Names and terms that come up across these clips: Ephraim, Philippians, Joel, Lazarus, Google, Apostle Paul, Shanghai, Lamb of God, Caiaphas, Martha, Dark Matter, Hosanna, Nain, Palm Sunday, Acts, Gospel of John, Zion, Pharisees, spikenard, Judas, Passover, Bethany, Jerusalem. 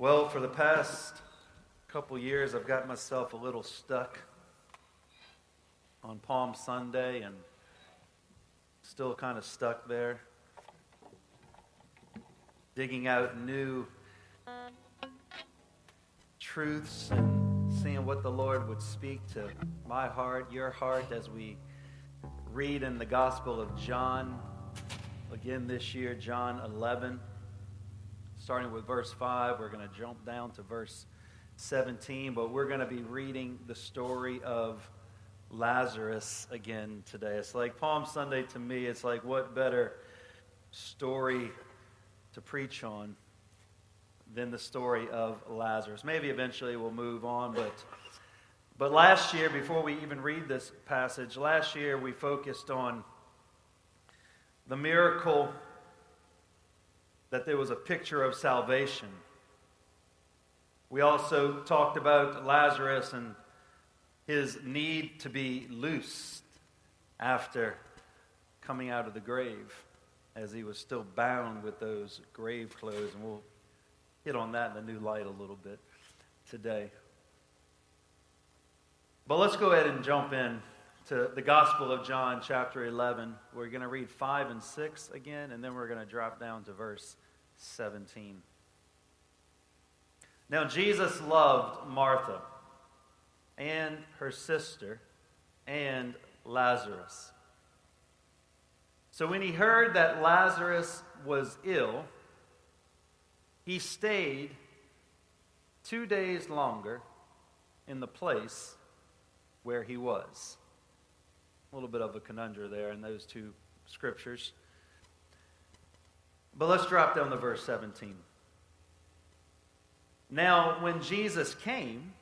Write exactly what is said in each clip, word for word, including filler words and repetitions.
Well, for the past couple years, I've got myself a little stuck on Palm Sunday and still kind of stuck there, digging out new truths and seeing what the Lord would speak to my heart, your heart, as we read in the Gospel of John, again this year, John eleven. Starting with verse five, we're going to jump down to verse seventeen, but we're going to be reading the story of Lazarus again today. It's like Palm Sunday to me. It's like, what better story to preach on than the story of Lazarus? Maybe eventually we'll move on, but but last year, before we even read this passage, last year we focused on the miracle that there was a picture of salvation. We also talked about Lazarus and his need to be loosed after coming out of the grave, as he was still bound with those grave clothes. And we'll hit on that in a new light a little bit today. But let's go ahead and jump in to the Gospel of John, chapter eleven. We're going to read five and six again, and then we're going to drop down to verse seventeen. Now Jesus loved Martha and her sister and Lazarus. So when he heard that Lazarus was ill, he stayed two days longer in the place where he was. A little bit of a conundrum there in those two scriptures. But let's drop down to verse seventeen. Now, when Jesus came,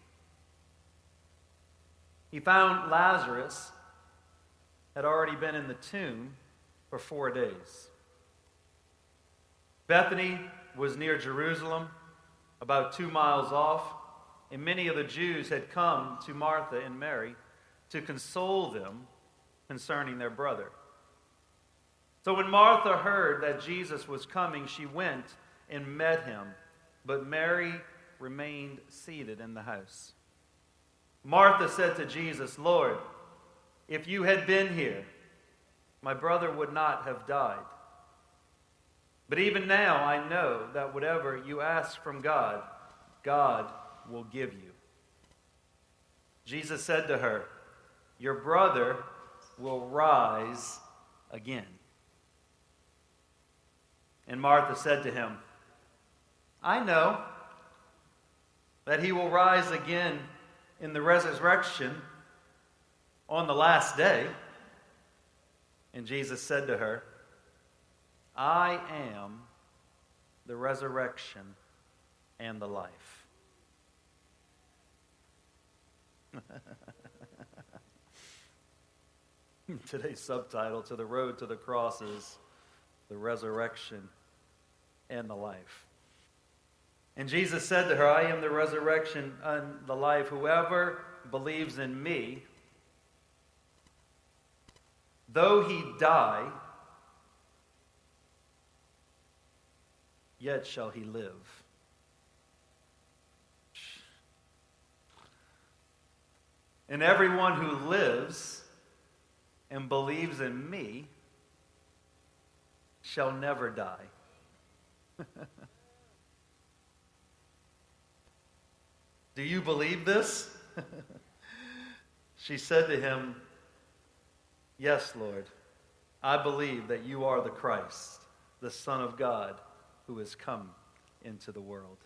he found Lazarus had already been in the tomb for four days. Bethany was near Jerusalem, about two miles off, and many of the Jews had come to Martha and Mary to console them concerning their brother. So when Martha heard that Jesus was coming, she went and met him, but Mary remained seated in the house. Martha said to Jesus, "Lord, if you had been here, my brother would not have died. But even now I know that whatever you ask from God, God will give you." Jesus said to her, "Your brother will rise again." And Martha said to him, "I know that he will rise again in the resurrection on the last day." And Jesus said to her, "I am the resurrection and the life." Today's subtitle to the road to the cross is the resurrection and the life. And Jesus said to her, "I am the resurrection and the life. Whoever believes in me, though he die, yet shall he live." And everyone who lives and believes in me shall never die. Do you believe this? She said to him, "Yes, Lord, I believe that you are the Christ, the Son of God, who has come into the world."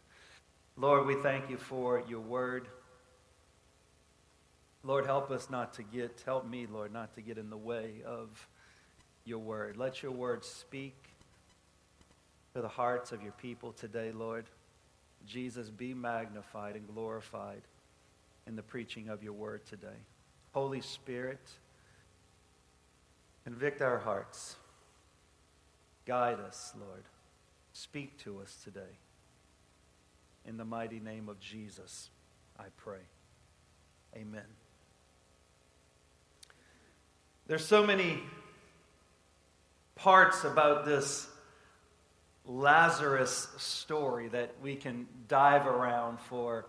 Lord, we thank you for your word. Lord, help us not to get, help me, Lord, not to get in the way of your word. Let your word speak to the hearts of your people today, Lord. Jesus, be magnified and glorified in the preaching of your word today. Holy Spirit, convict our hearts. Guide us, Lord. Speak to us today. In the mighty name of Jesus, I pray. Amen. There's so many parts about this Lazarus story that we can dive around for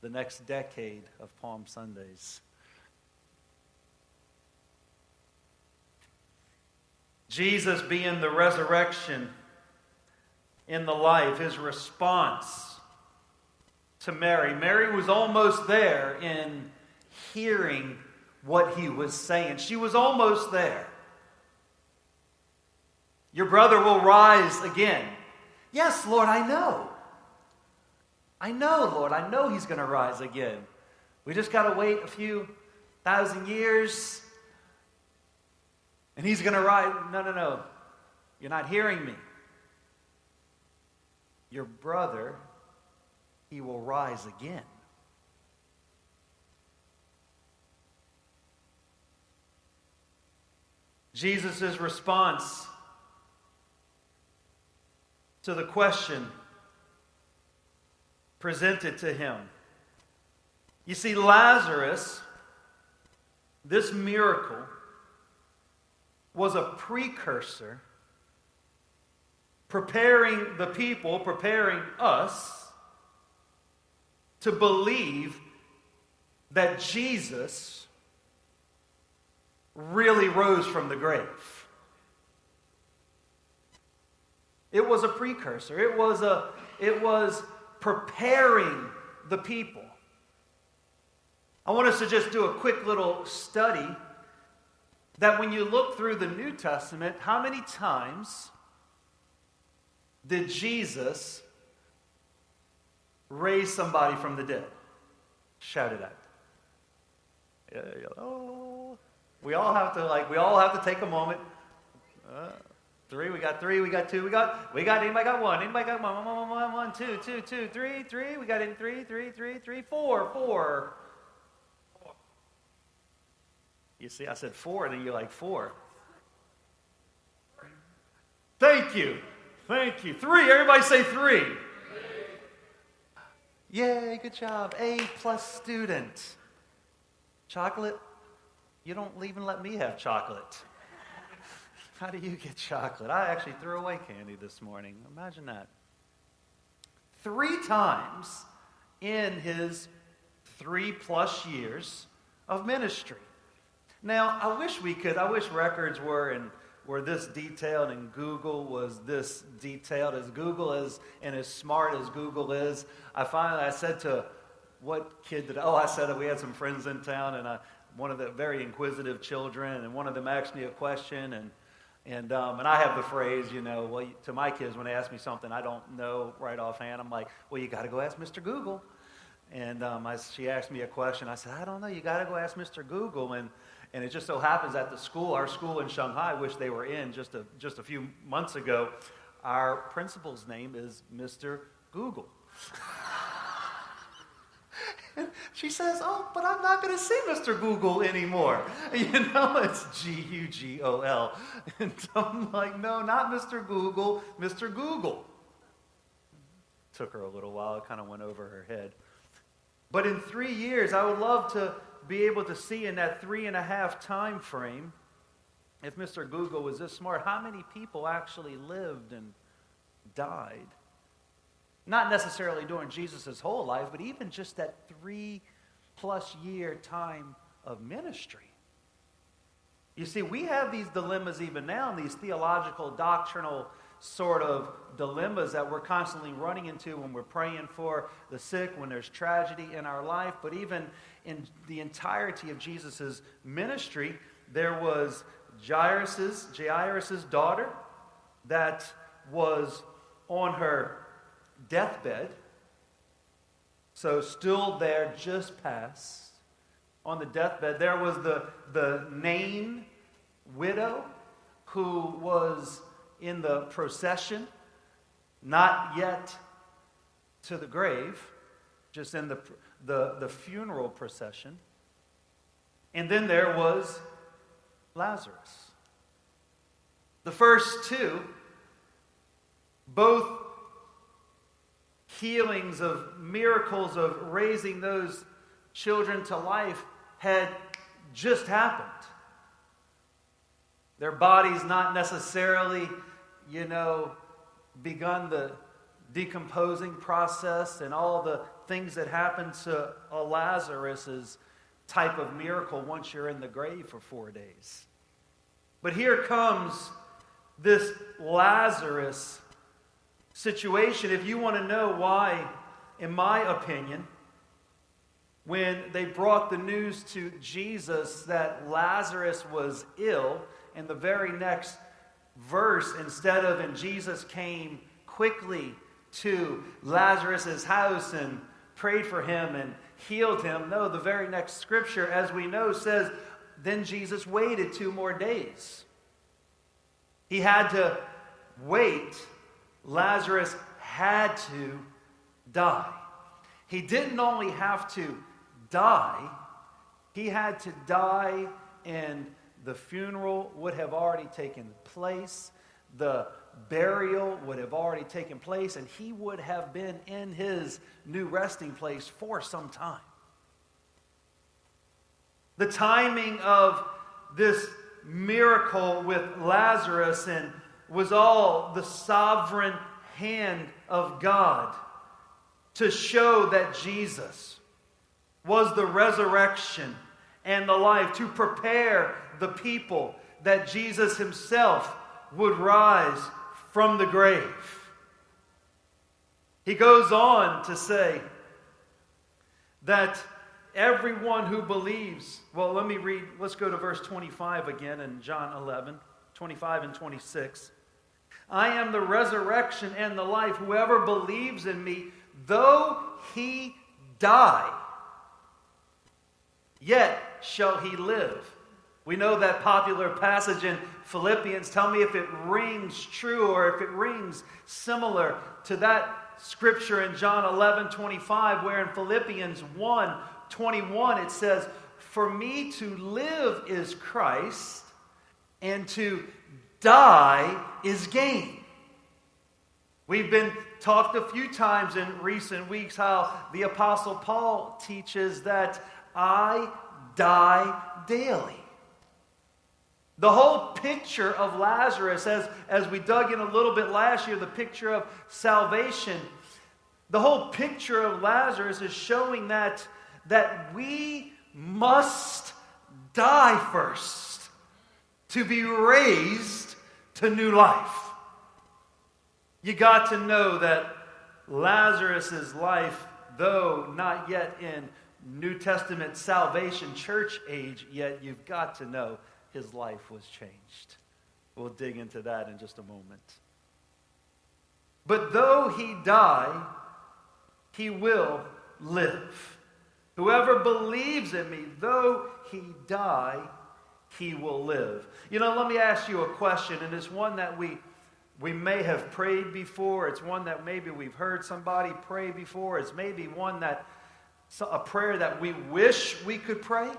the next decade of Palm Sundays. Jesus being the resurrection in the life, his response to Mary. Mary was almost there in hearing what he was saying. She was almost there. Your brother will rise again. Yes, Lord, I know. I know, Lord, I know he's going to rise again. We just got to wait a few thousand years. And he's going to rise. No, no, no. You're not hearing me. Your brother, he will rise again. Jesus' response to the question presented to him. You see, Lazarus, this miracle, was a precursor, preparing the people, preparing us to believe that Jesus really rose from the grave. It was a precursor. It was a it was preparing the people. I want us to just do a quick little study that when you look through the New Testament, how many times did Jesus raise somebody from the dead? Shout it out. Oh. We all have to like. We all have to take a moment. Uh, three. We got three. We got two. We got. We got. Anybody got one? Anybody got one? One. One. One. One. Two. Two. Two. Three. Three. We got in three. Three. Three. Three. Four. Four. You see, I said four, and then you're like four. Thank you. Thank you. Three. Everybody say three. Three. Yay, good job. A plus student. Chocolate? You don't even let me have chocolate. How do you get chocolate? I actually threw away candy this morning. Imagine that. Three times in his three plus years of ministry. Now, I wish we could. I wish records were in, were this detailed and Google was this detailed. As Google is and as smart as Google is, I finally, I said to what kid did I, oh, I said that we had some friends in town and I, one of the very inquisitive children, and one of them asked me a question, and and um, and I have the phrase, you know, well, to my kids when they ask me something I don't know right offhand, I'm like, well, you got to go ask Mister Google. And um, I, she asked me a question. I said, I don't know. You got to go ask Mister Google. And And it just so happens that the school, our school in Shanghai, which they were in just a, just a few months ago, our principal's name is Mister Google. And she says, oh, but I'm not going to see Mister Google anymore. You know, it's G U G O L. And I'm like, no, not Mister Google, Mister Google. Took her a little while. It kind of went over her head. But in three years, I would love to be able to see in that three and a half time frame, if Mister Google was this smart, how many people actually lived and died? Not necessarily during Jesus' whole life, but even just that three plus year time of ministry. You see, we have these dilemmas even now, and these theological, doctrinal sort of dilemmas that we're constantly running into when we're praying for the sick, when there's tragedy in our life. But even in the entirety of Jesus' ministry, there was Jairus's, Jairus's daughter that was on her deathbed, so still there, just past on the deathbed. There was the, the Nain widow who was in the procession, not yet to the grave, just in the, the, the funeral procession. And then there was Lazarus. The first two, both healings of miracles of raising those children to life, had just happened. Their bodies not necessarily, you know, begun the decomposing process and all the things that happen to a Lazarus's type of miracle once you're in the grave for four days. But here comes this Lazarus situation. If you want to know why, in my opinion, when they brought the news to Jesus that Lazarus was ill, in the very next verse, instead of, and Jesus came quickly to Lazarus's house and prayed for him and healed him. No, the very next scripture, as we know, says, then Jesus waited two more days. He had to wait. Lazarus had to die. He didn't only have to die, he had to die, and the funeral would have already taken place. The burial would have already taken place, and he would have been in his new resting place for some time. The timing of this miracle with Lazarus and was all the sovereign hand of God to show that Jesus was the resurrection and the life, to prepare the people that Jesus himself would rise from the grave. He goes on to say that everyone who believes, well, let me read, let's go to verse twenty-five again in John eleven, twenty-five and twenty-six. I am the resurrection and the life. Whoever believes in me, though he die, yet shall he live. We know that popular passage in Philippians. Tell me if it rings true or if it rings similar to that scripture in John eleven twenty-five, where in Philippians one twenty-one it says, for me to live is Christ, and to die is gain. We've been talked a few times in recent weeks how the Apostle Paul teaches that I die daily. The whole picture of Lazarus, as, as we dug in a little bit last year, the picture of salvation, the whole picture of Lazarus is showing that, that we must die first to be raised to new life. You got to know that Lazarus' life, though not yet in New Testament salvation church age, yet you've got to know his life was changed. We'll dig into that in just a moment. But though he die, he will live. Whoever believes in me, though he die, he will live. You know, let me ask you a question, and it's one that we We may have prayed before. It's one that maybe we've heard somebody pray before. It's maybe one that, a prayer that we wish we could pray.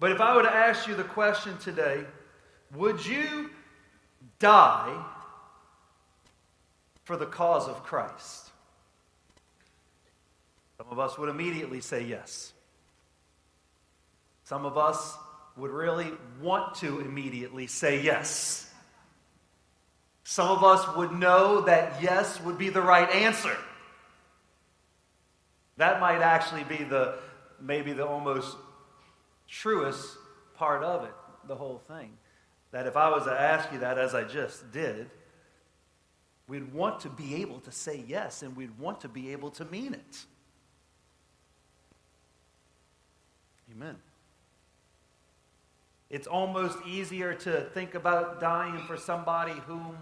But if I were to ask you the question today, would you die for the cause of Christ? Some of us would immediately say yes. Some of us would really want to immediately say yes. Some of us would know that yes would be the right answer. That might actually be the, maybe the almost truest part of it, the whole thing. That if I was to ask you that, as I just did, we'd want to be able to say yes, and we'd want to be able to mean it. Amen. It's almost easier to think about dying for somebody whom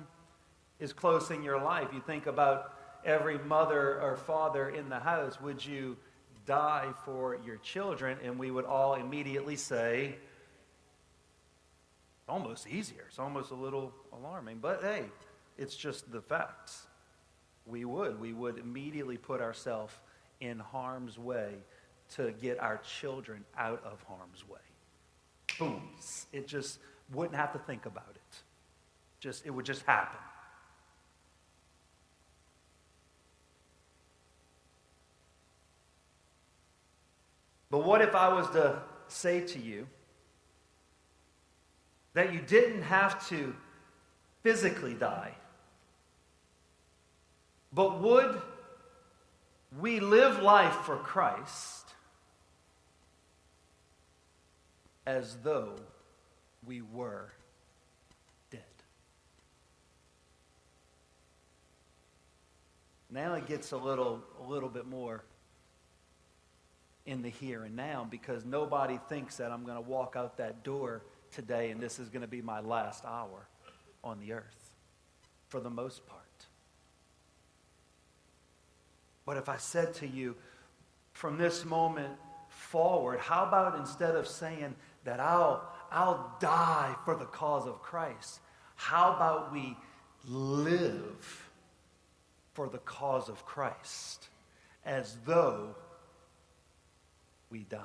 is close in your life. You think about every mother or father in the house. Would you die for your children? And we would all immediately say, it's almost easier. It's almost a little alarming. But hey, it's just the facts. We would. We would immediately put ourselves in harm's way to get our children out of harm's way. Boom. It just wouldn't have to think about it. Just, it would just happen. But what if I was to say to you that you didn't have to physically die But would we live life for Christ as though we were dead? Now it gets a little, a little bit more in the here and now, because nobody thinks that I'm going to walk out that door today and this is going to be my last hour on the earth, for the most part. But if I said to you, from this moment forward, how about instead of saying that I'll, I'll die for the cause of Christ, how about we live for the cause of Christ as though we died?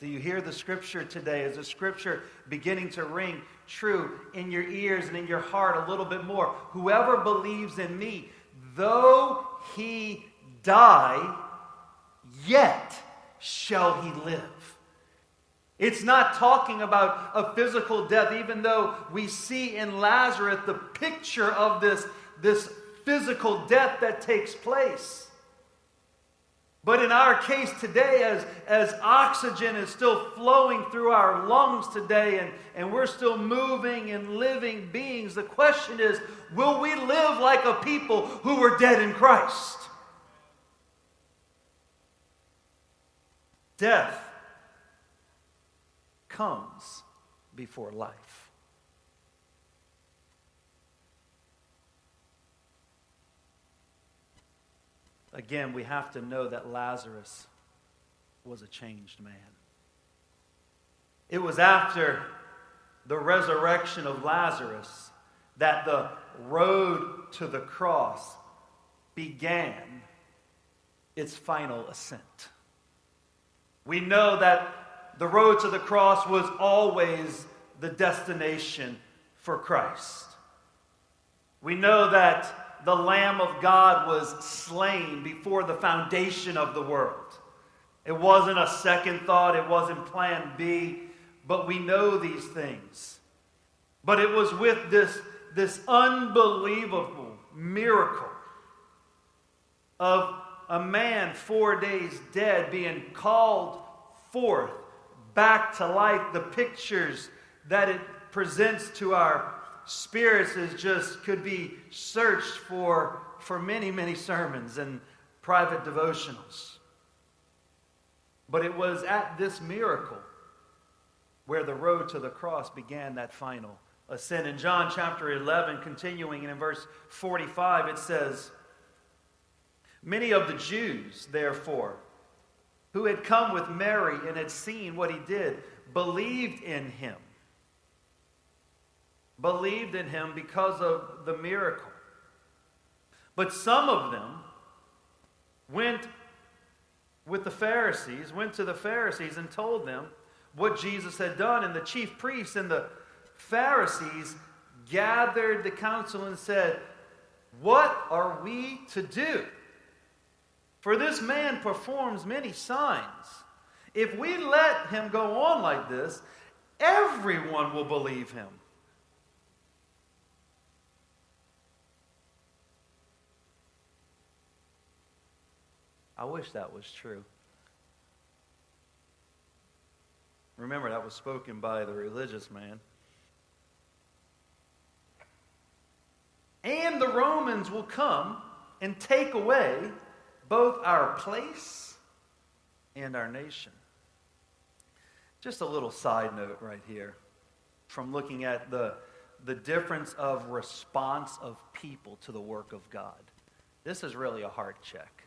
Do you hear the scripture today? Is the scripture beginning to ring true in your ears and in your heart a little bit more? Whoever believes in me, though he die, yet shall he live. It's not talking about a physical death, even though we see in Lazarus the picture of this, this physical death that takes place. But in our case today, as, as oxygen is still flowing through our lungs today, and, and we're still moving and living beings, the question is, will we live like a people who were dead in Christ? Death comes before life. Again, we have to know that Lazarus was a changed man. It was after the resurrection of Lazarus that the road to the cross began its final ascent. We know that the road to the cross was always the destination for Christ. We know that the Lamb of God was slain before the foundation of the world. It wasn't a second thought. It wasn't plan B. But we know these things. But it was with this, this unbelievable miracle of a man four days dead being called forth back to life. The pictures that it presents to our spirits is just could be searched for for many, many sermons and private devotionals. But it was at this miracle where the road to the cross began that final ascent. In John chapter eleven, continuing in verse forty-five, it says, "Many of the Jews, therefore, who had come with Mary and had seen what he did, believed in him." Believed in him because of the miracle. But some of them went with the Pharisees, went to the Pharisees and told them what Jesus had done. And the chief priests and the Pharisees gathered the council and said, "What are we to do? For this man performs many signs. If we let him go on like this, everyone will believe him." I wish that was true. Remember, that was spoken by the religious man. "And the Romans will come and take away both our place and our nation." Just a little side note right here from looking at the, the difference of response of people to the work of God. This is really a heart check.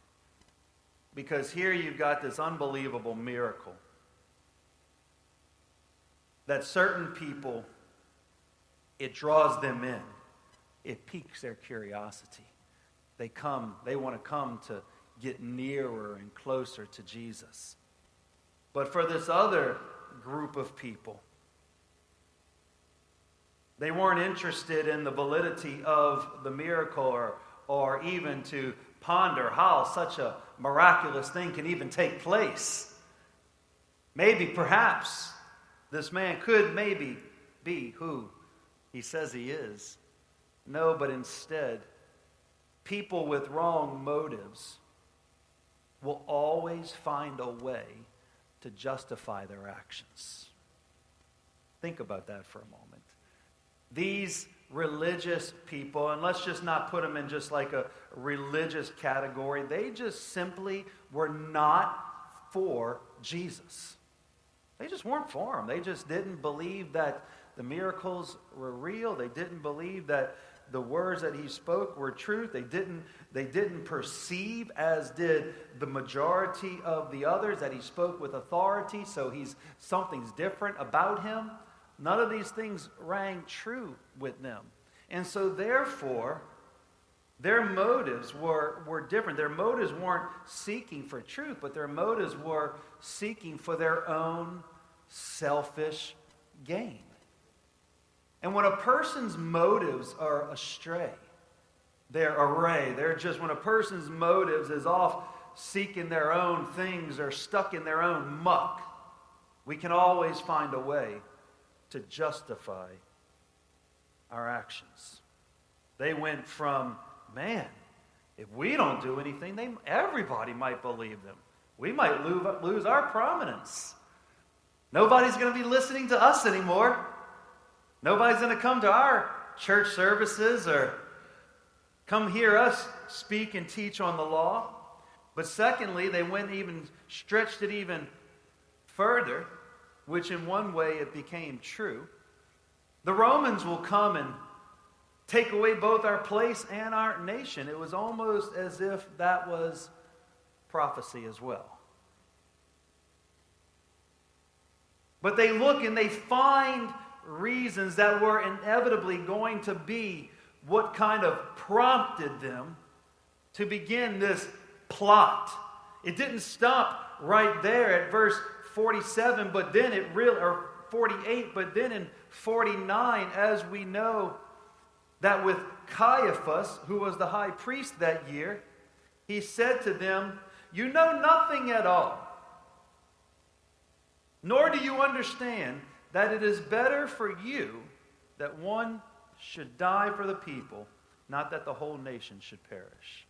Because here you've got this unbelievable miracle that certain people, it draws them in. It piques their curiosity. They come, they want to come to get nearer and closer to Jesus. But for this other group of people, they weren't interested in the validity of the miracle or, or even to ponder how such a miraculous thing can even take place. Maybe, perhaps, this man could maybe be who he says he is. No, but instead, people with wrong motives will always find a way to justify their actions. Think about that for a moment. These religious people, and let's just not put them in just like a religious category, they just simply were not for Jesus. They just weren't for him. They just didn't believe that the miracles were real. They didn't believe that the words that he spoke were truth. They didn't, they didn't perceive, as did the majority of the others, that he spoke with authority, so he's something's different about him. None of these things rang true with them. And so therefore, their motives were, were different. Their motives weren't seeking for truth, but their motives were seeking for their own selfish gain. And when a person's motives are astray, they're array, they're just, when a person's motives is off seeking their own things or stuck in their own muck, we can always find a way to justify our actions. They went from, man, if we don't do anything, they, everybody might believe them. We might lose, lose our prominence. Nobody's going to be listening to us anymore. Nobody's going to come to our church services or come hear us speak and teach on the law. But secondly, they went even, stretched it even further, which in one way it became true. The Romans will come and take away both our place and our nation. It was almost as if that was prophecy as well. But they look and they find reasons that were inevitably going to be what kind of prompted them to begin this plot. It didn't stop right there at verse forty-seven, but then it really, or forty-eight, but then in forty-nine, as we know, that with Caiaphas, who was the high priest that year, he said to them, "You know nothing at all, nor do you understand that it is better for you that one should die for the people, not that the whole nation should perish."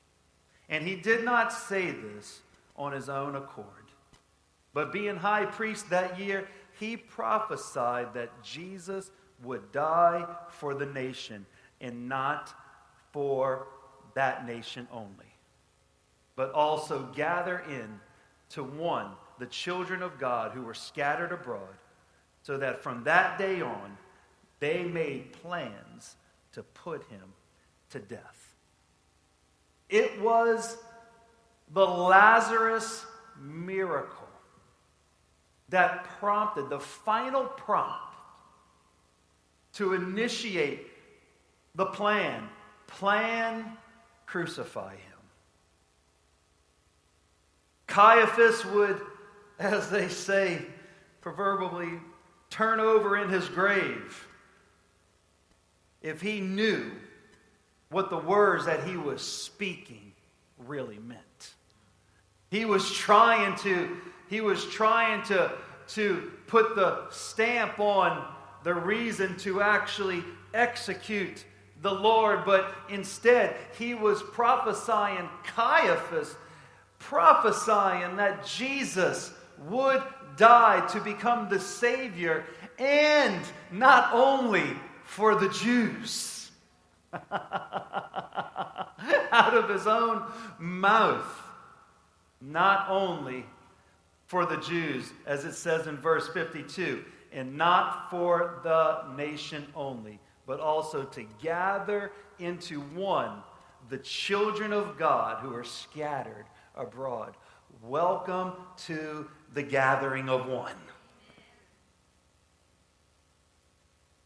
And he did not say this on his own accord, but being high priest that year, he prophesied that Jesus would die for the nation, and not for that nation only, but also gather in to one the children of God who were scattered abroad, so that from that day on, they made plans to put him to death. It was the Lazarus miracle that prompted, the final prompt to initiate the plan. Plan, crucify him. Caiaphas would, as they say, proverbially, turn over in his grave if he knew what the words that he was speaking really meant. He was trying to, he was trying to, to put the stamp on the reason to actually execute the Lord, but instead he was prophesying, Caiaphas prophesying that Jesus would died to become the Savior, and not only for the Jews. Out of his own mouth, not only for the Jews, as it says in verse fifty-two, and not for the nation only, but also to gather into one the children of God who are scattered abroad. Welcome to the gathering of one.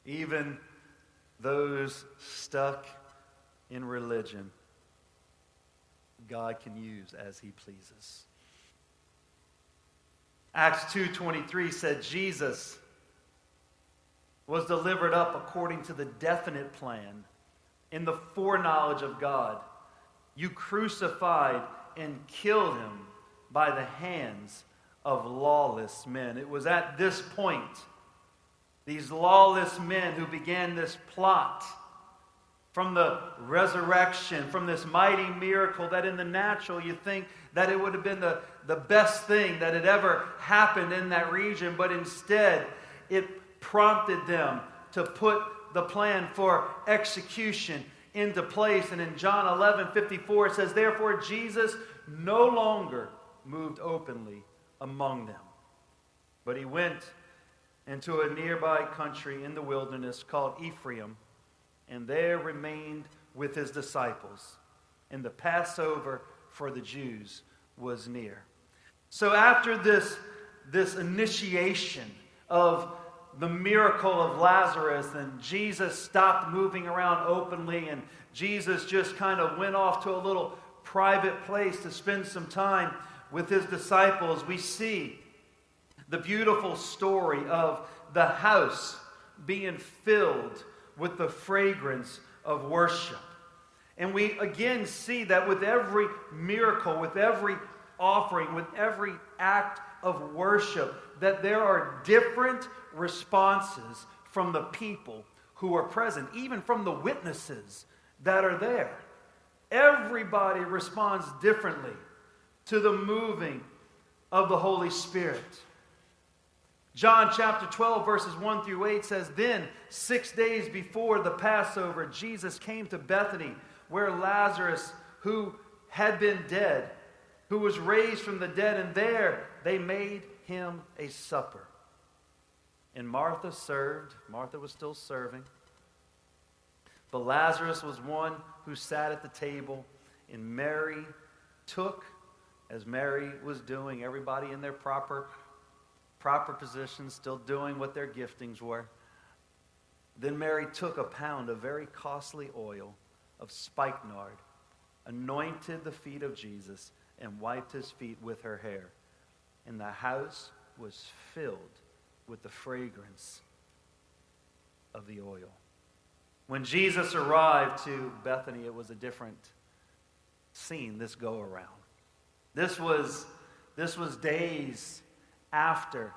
Even those stuck in religion, God can use as he pleases. Acts two twenty-three said Jesus was delivered up according to the definite plan in the foreknowledge of God. You crucified and killed him by the hands of lawless men. It was at this point, these lawless men who began this plot, from the resurrection, from this mighty miracle that in the natural you think that it would have been the, the best thing that had ever happened in that region, but instead it prompted them to put the plan for execution into place. And in John eleven fifty-four it says, therefore Jesus no longer moved openly among them, but he went into a nearby country in the wilderness called Ephraim, and there remained with his disciples. And the Passover for the Jews was near. So after this, this initiation of the miracle of Lazarus, and Jesus stopped moving around openly, and Jesus just kind of went off to a little private place to spend some time with his disciples, we see the beautiful story of the house being filled with the fragrance of worship. And we again see that with every miracle, with every offering, with every act of worship, that there are different responses from the people who are present, even from the witnesses that are there. Everybody responds differently to the moving of the Holy Spirit. John chapter twelve, verses one through eight says, then six days before the Passover, Jesus came to Bethany, where Lazarus, who had been dead, who was raised from the dead, and there they made him a supper. And Martha served. Martha was still serving. But Lazarus was one who sat at the table, and Mary took, as Mary was doing, everybody in their proper proper positions, still doing what their giftings were. Then Mary took a pound of very costly oil of spikenard, anointed the feet of Jesus, and wiped his feet with her hair. And the house was filled with the fragrance of the oil. When Jesus arrived to Bethany, it was a different scene this go around. This was, this was days after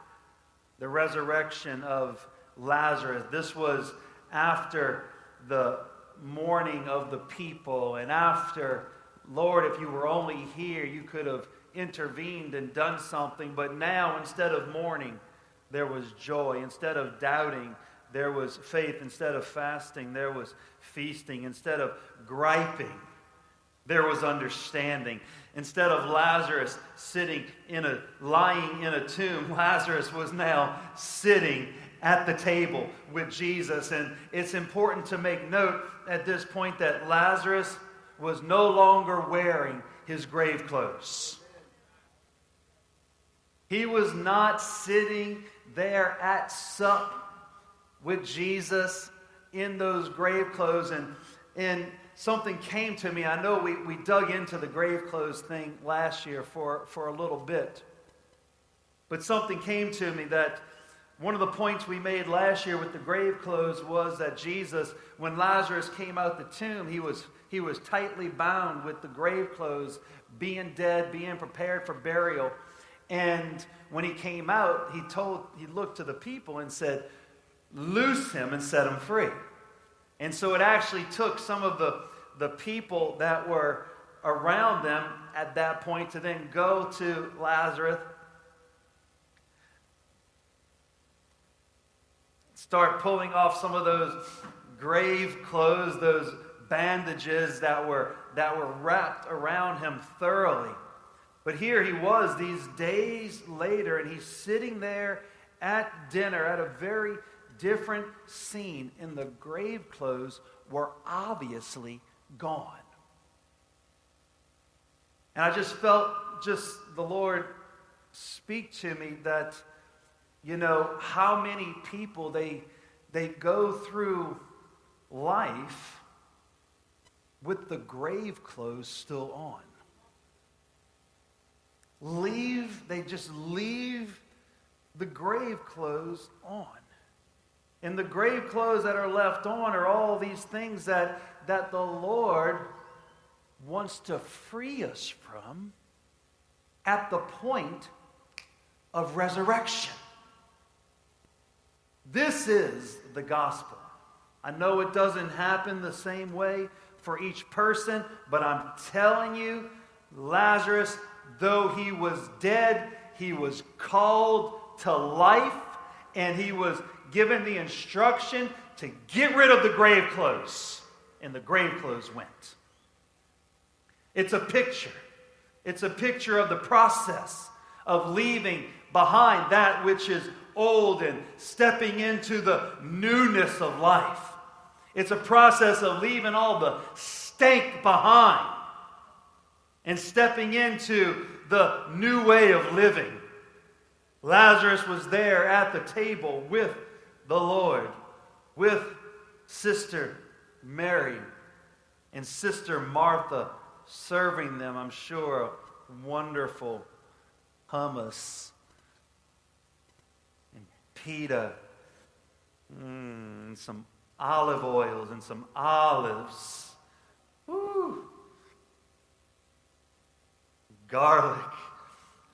the resurrection of Lazarus. This was after the mourning of the people, and after, Lord, if you were only here, you could have intervened and done something. But now, instead of mourning, there was joy. Instead of doubting, there was faith. Instead of fasting, there was feasting. Instead of griping, there was understanding. Instead of Lazarus sitting in a, lying in a tomb, Lazarus was now sitting at the table with Jesus. And it's important to make note at this point that Lazarus was no longer wearing his grave clothes. He was not sitting there at sup with Jesus in those grave clothes. And, and something came to me. I know we, we dug into the grave clothes thing last year for, for a little bit. But something came to me that one of the points we made last year with the grave clothes was that Jesus, when Lazarus came out the tomb, he was, he was tightly bound with the grave clothes, being dead, being prepared for burial. And when he came out, he told, he looked to the people and said, loose him and set him free. And so it actually took some of the, the people that were around them at that point to then go to Lazarus, start pulling off some of those grave clothes, those bandages that were, that were wrapped around him thoroughly. But here he was these days later, and he's sitting there at dinner at a very different scene, and the grave clothes were obviously gone. And I just felt just the Lord speak to me that, you know, how many people they they go through life with the grave clothes still on. Leave, they just leave the grave clothes on. And the grave clothes that are left on are all these things that, that the Lord wants to free us from at the point of resurrection. This is the gospel. I know it doesn't happen the same way for each person, but I'm telling you, Lazarus, though he was dead, he was called to life, and he was given the instruction to get rid of the grave clothes, and the grave clothes went. It's a picture. It's a picture of the process of leaving behind that which is old and stepping into the newness of life. It's a process of leaving all the stank behind and stepping into the new way of living. Lazarus was there at the table with the Lord, with Sister Mary and Sister Martha, serving them, I'm sure, wonderful hummus and pita, mm, and some olive oils and some olives. Woo! Garlic,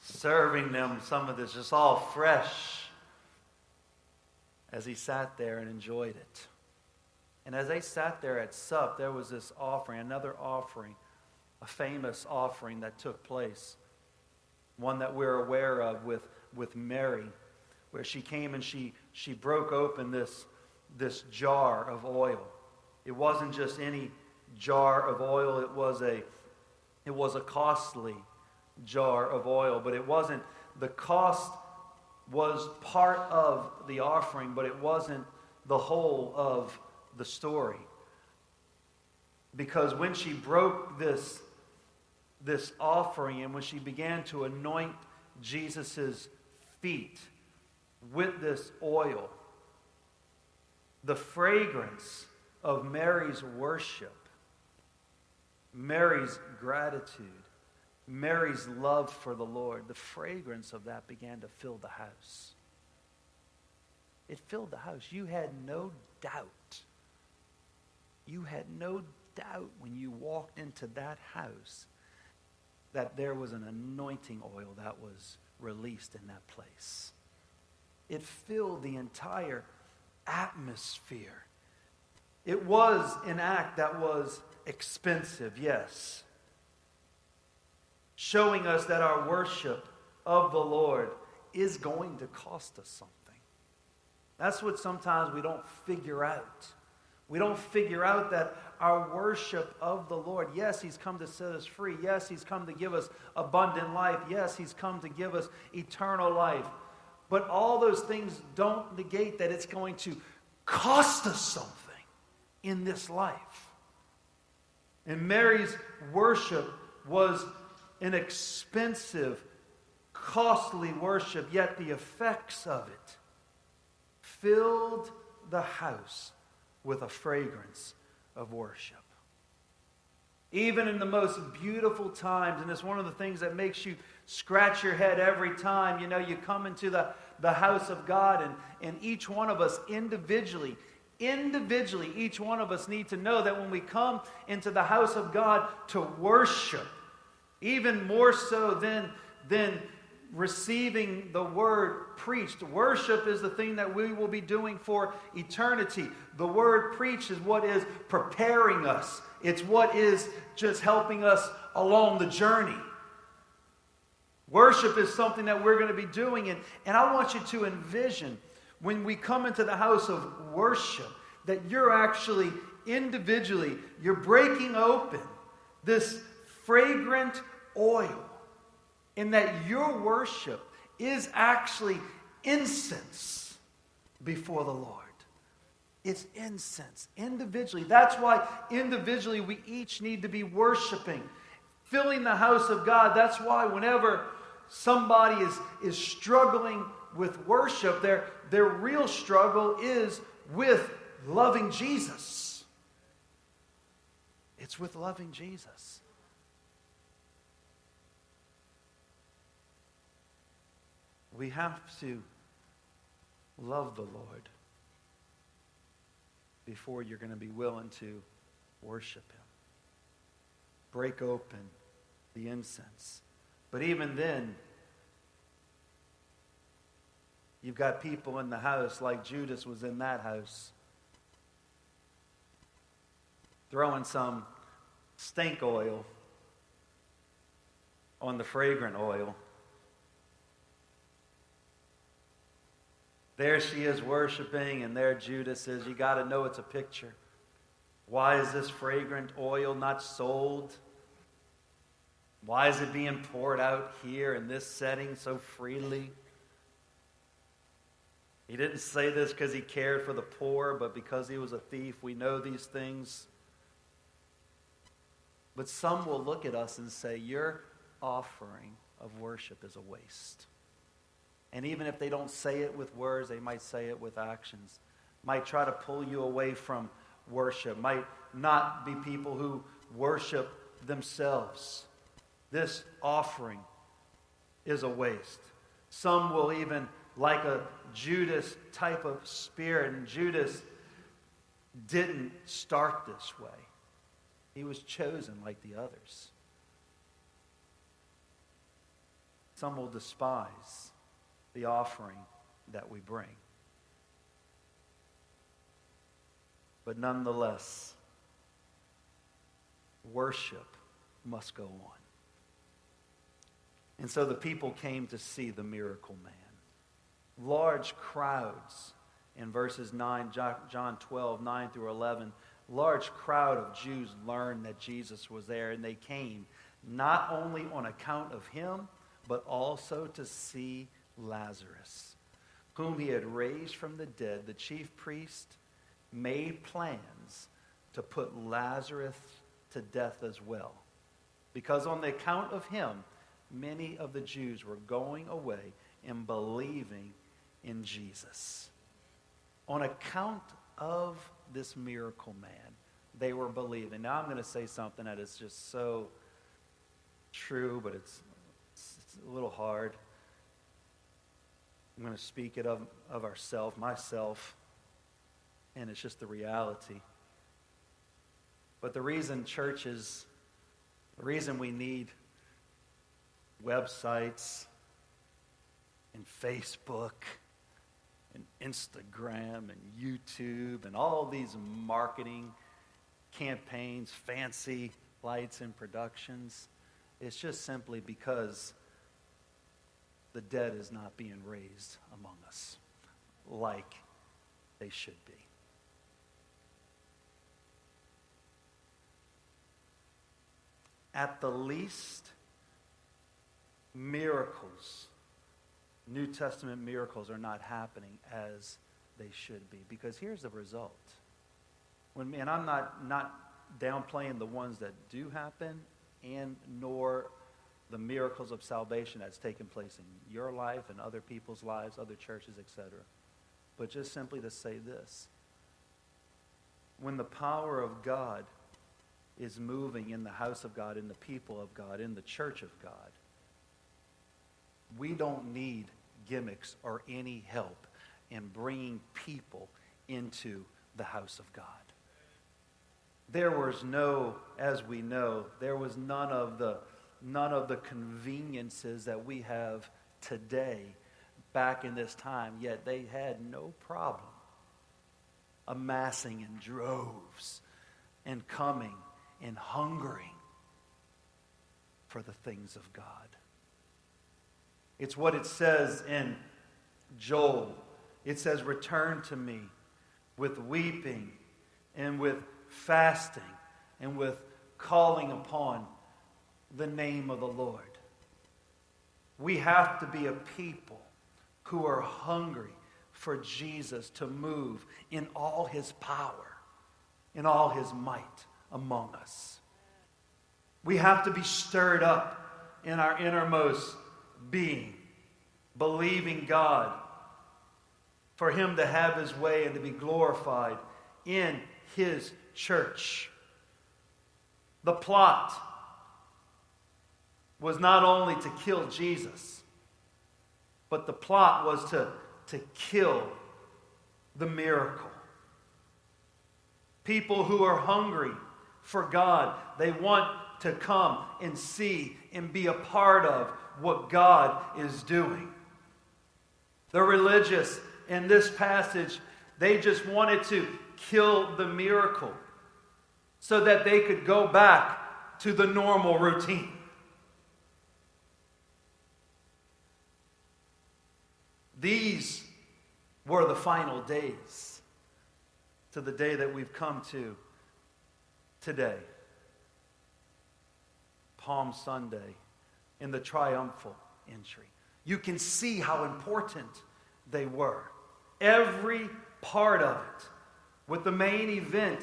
serving them some of this just all fresh as he sat there and enjoyed it. And as they sat there at sup, there was this offering, another offering, a famous offering that took place, one that we're aware of with, with Mary, where she came and she, she broke open this, this jar of oil. It wasn't just any jar of oil, it was a it was a costly jar of oil, but it wasn't, the cost was part of the offering, but it wasn't the whole of the story. Because when she broke this, this offering, and when she began to anoint Jesus' feet with this oil, the fragrance of Mary's worship, Mary's gratitude, Mary's love for the Lord, the fragrance of that began to fill the house. It filled the house. You had no doubt. You had no doubt when you walked into that house that there was an anointing oil that was released in that place. It filled the entire atmosphere. It was an act that was expensive, yes, showing us that our worship of the Lord is going to cost us something. That's what sometimes we don't figure out. We don't figure out that our worship of the Lord, yes, he's come to set us free. Yes, he's come to give us abundant life. Yes, he's come to give us eternal life. But all those things don't negate that it's going to cost us something in this life. And Mary's worship was an expensive, costly worship, yet the effects of it filled the house with a fragrance of worship. Even in the most beautiful times, and it's one of the things that makes you scratch your head every time, you know, you come into the, the house of God, and, and each one of us individually, individually, each one of us need to know that when we come into the house of God to worship, even more so than, than receiving the word preached. Worship is the thing that we will be doing for eternity. The word preached is what is preparing us. It's what is just helping us along the journey. Worship is something that we're going to be doing. And, and I want you to envision when we come into the house of worship that you're actually individually, you're breaking open this fragrant oil, in that your worship is actually incense before the Lord. It's incense individually. That's why individually we each need to be worshiping, filling the house of God. That's why whenever somebody is, is struggling with worship, their, their real struggle is with loving Jesus. It's with loving Jesus. We have to love the Lord before you're going to be willing to worship him. Break open the incense. But even then, you've got people in the house like Judas was in that house throwing some stink oil on the fragrant oil. There she is worshiping, and there Judas says, you got to know it's a picture. Why is this fragrant oil not sold? Why is it being poured out here in this setting so freely? He didn't say this because he cared for the poor, but because he was a thief. We know these things. But some will look at us and say, your offering of worship is a waste. And even if they don't say it with words, they might say it with actions. Might try to pull you away from worship. Might not be people who worship themselves. This offering is a waste. Some will even, like a Judas type of spirit, and Judas didn't start this way. He was chosen like the others. Some will despise the offering that we bring. But nonetheless, worship must go on. And so the people came to see the miracle man. Large crowds, in verses nine, John twelve, nine through eleven, large crowd of Jews learned that Jesus was there, and they came not only on account of him, but also to see Lazarus, whom he had raised from the dead. The chief priest made plans to put Lazarus to death as well, because on the account of him, many of the Jews were going away and believing in Jesus. On account of this miracle man, they were believing. Now I'm going to say something that is just so true, but it's, it's, it's a little hard. I'm going to speak it of, of ourself, myself, and it's just the reality. But the reason churches, the reason we need websites and Facebook and Instagram and YouTube and all these marketing campaigns, fancy lights and productions, it's just simply because the dead is not being raised among us like they should be. At the least, miracles, New Testament miracles, are not happening as they should be. Because here's the result. When, and I'm not, not downplaying the ones that do happen, and nor the miracles of salvation that's taken place in your life and other people's lives, other churches, et cetera. But just simply to say this. When the power of God is moving in the house of God, in the people of God, in the church of God, we don't need gimmicks or any help in bringing people into the house of God. There was no, as we know, there was none of the none of the conveniences that we have today back in this time, yet they had no problem amassing in droves and coming and hungering for the things of God. It's what it says in Joel. It says, return to me with weeping and with fasting and with calling upon the name of the Lord. We have to be a people who are hungry for Jesus to move in all his power, in all his might among us. We have to be stirred up in our innermost being, believing God, for him to have his way and to be glorified in his church. The plot was not only to kill Jesus, but the plot was to, to kill the miracle. People who are hungry for God, they want to come and see and be a part of what God is doing. The religious in this passage, they just wanted to kill the miracle. so that they could go back to the normal routine. These were the final days to the day that we've come to today. Palm Sunday in the triumphal entry. You can see how important they were. Every part of it, with the main event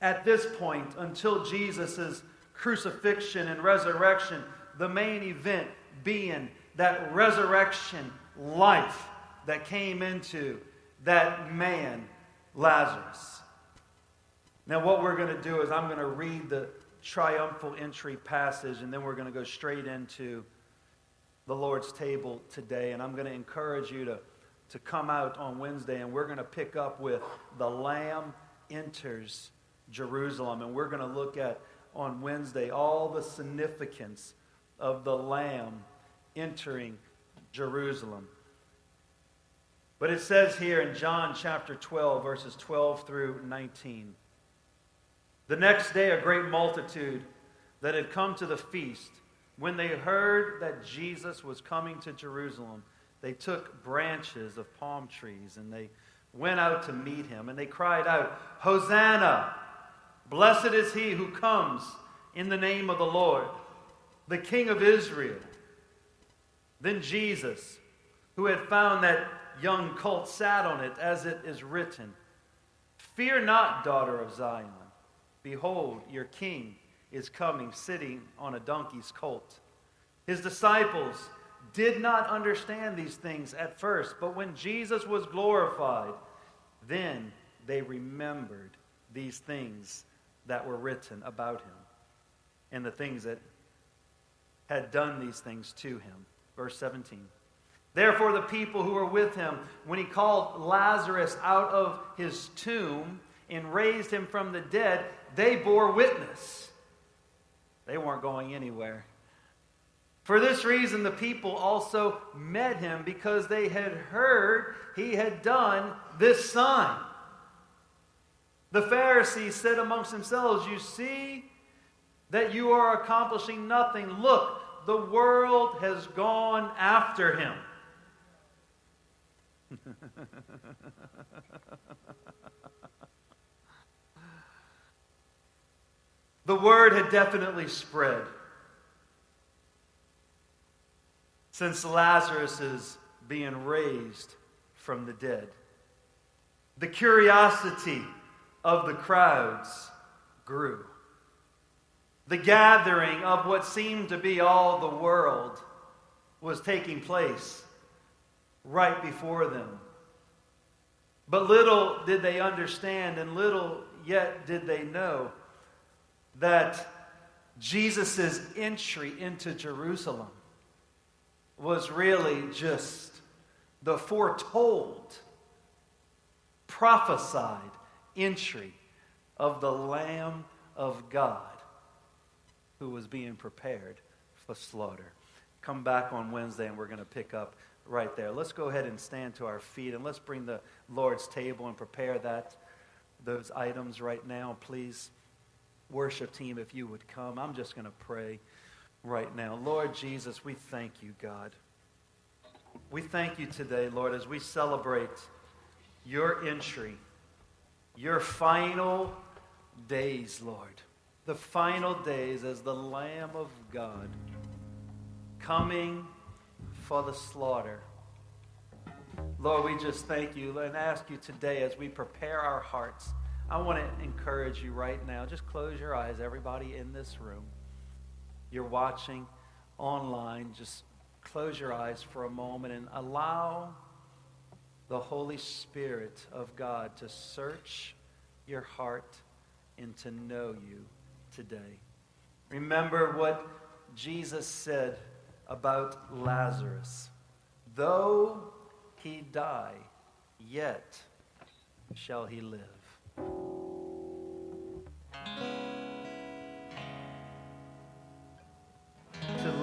at this point until Jesus' crucifixion and resurrection, the main event being that resurrection life that came into that man, Lazarus. Now what we're going to do is I'm going to read the triumphal entry passage, and then we're going to go straight into the Lord's table today. And I'm going to encourage you to, to come out on Wednesday, and we're going to pick up with the Lamb enters Jerusalem. And we're going to look at on Wednesday all the significance of the Lamb entering Jerusalem. But it says here in John chapter twelve, verses twelve through nineteen. The next day, a great multitude that had come to the feast, when they heard that Jesus was coming to Jerusalem, they took branches of palm trees and they went out to meet him. And they cried out, "Hosanna! Blessed is he who comes in the name of the Lord, the King of Israel." Then Jesus, who had found that young colt, sat on it, as it is written, "Fear not, daughter of Zion. Behold, your king is coming, sitting on a donkey's colt." His disciples did not understand these things at first, but when Jesus was glorified, then they remembered these things that were written about him, and the things that had done these things to him. Verse seventeen. Therefore the people who were with him, when he called Lazarus out of his tomb and raised him from the dead, they bore witness. They weren't going anywhere. For this reason, the people also met him, because they had heard he had done this sign. The Pharisees said amongst themselves, "You see that you are accomplishing nothing. Look, the world has gone after him." The word had definitely spread. Since Lazarus is being raised from the dead, the curiosity of the crowds grew. The gathering of what seemed to be all the world was taking place right before them. But little did they understand, and little yet did they know, that Jesus' entry into Jerusalem was really just the foretold, prophesied entry of the Lamb of God, who was being prepared for slaughter. Come back on Wednesday, and we're going to pick up right there. Let's go ahead and stand to our feet, and let's bring the Lord's table and prepare that, those items right now, please. Worship team, if you would come. I'm just going to pray right now. Lord Jesus, we thank you, God. We thank you today, Lord, as we celebrate your entry, your final days, Lord. The final days as the Lamb of God coming for the slaughter. Lord, we just thank you and ask you today, as we prepare our hearts, I want to encourage you right now. Just close your eyes, everybody in this room. You're watching online. Just close your eyes for a moment and allow the Holy Spirit of God to search your heart and to know you today. Remember what Jesus said about Lazarus. "Though he die, yet shall he live." To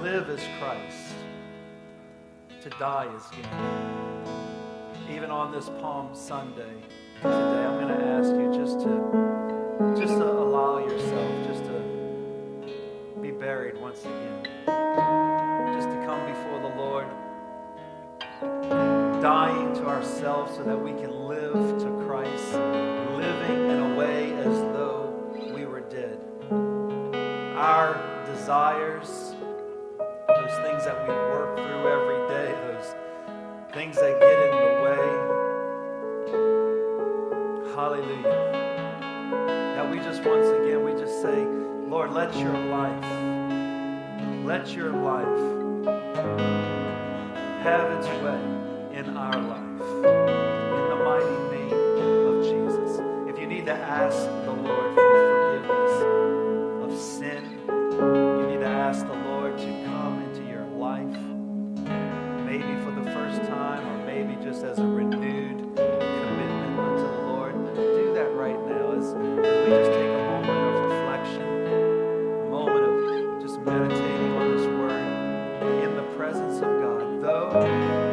live is Christ, to die is gain. Even on this Palm Sunday today, I'm going to ask you just to just to allow yourself buried once again, just to come before the Lord, dying to ourselves so that we can live to Christ, living in a way as though we were dead. Our desires, those things that we work through every day, those things that get in the way, hallelujah, that we just once again, we just say, Lord, let your life, let your life have its way in our life, in the mighty name of Jesus. If you need to ask the Lord for forgiveness of sin, you need to ask the Lord to come into your life, maybe for the first time or maybe just as a renewed commitment unto the Lord, do that right now as, as we just take a moment of reflection, a moment of just meditating on this word in the presence of God. Though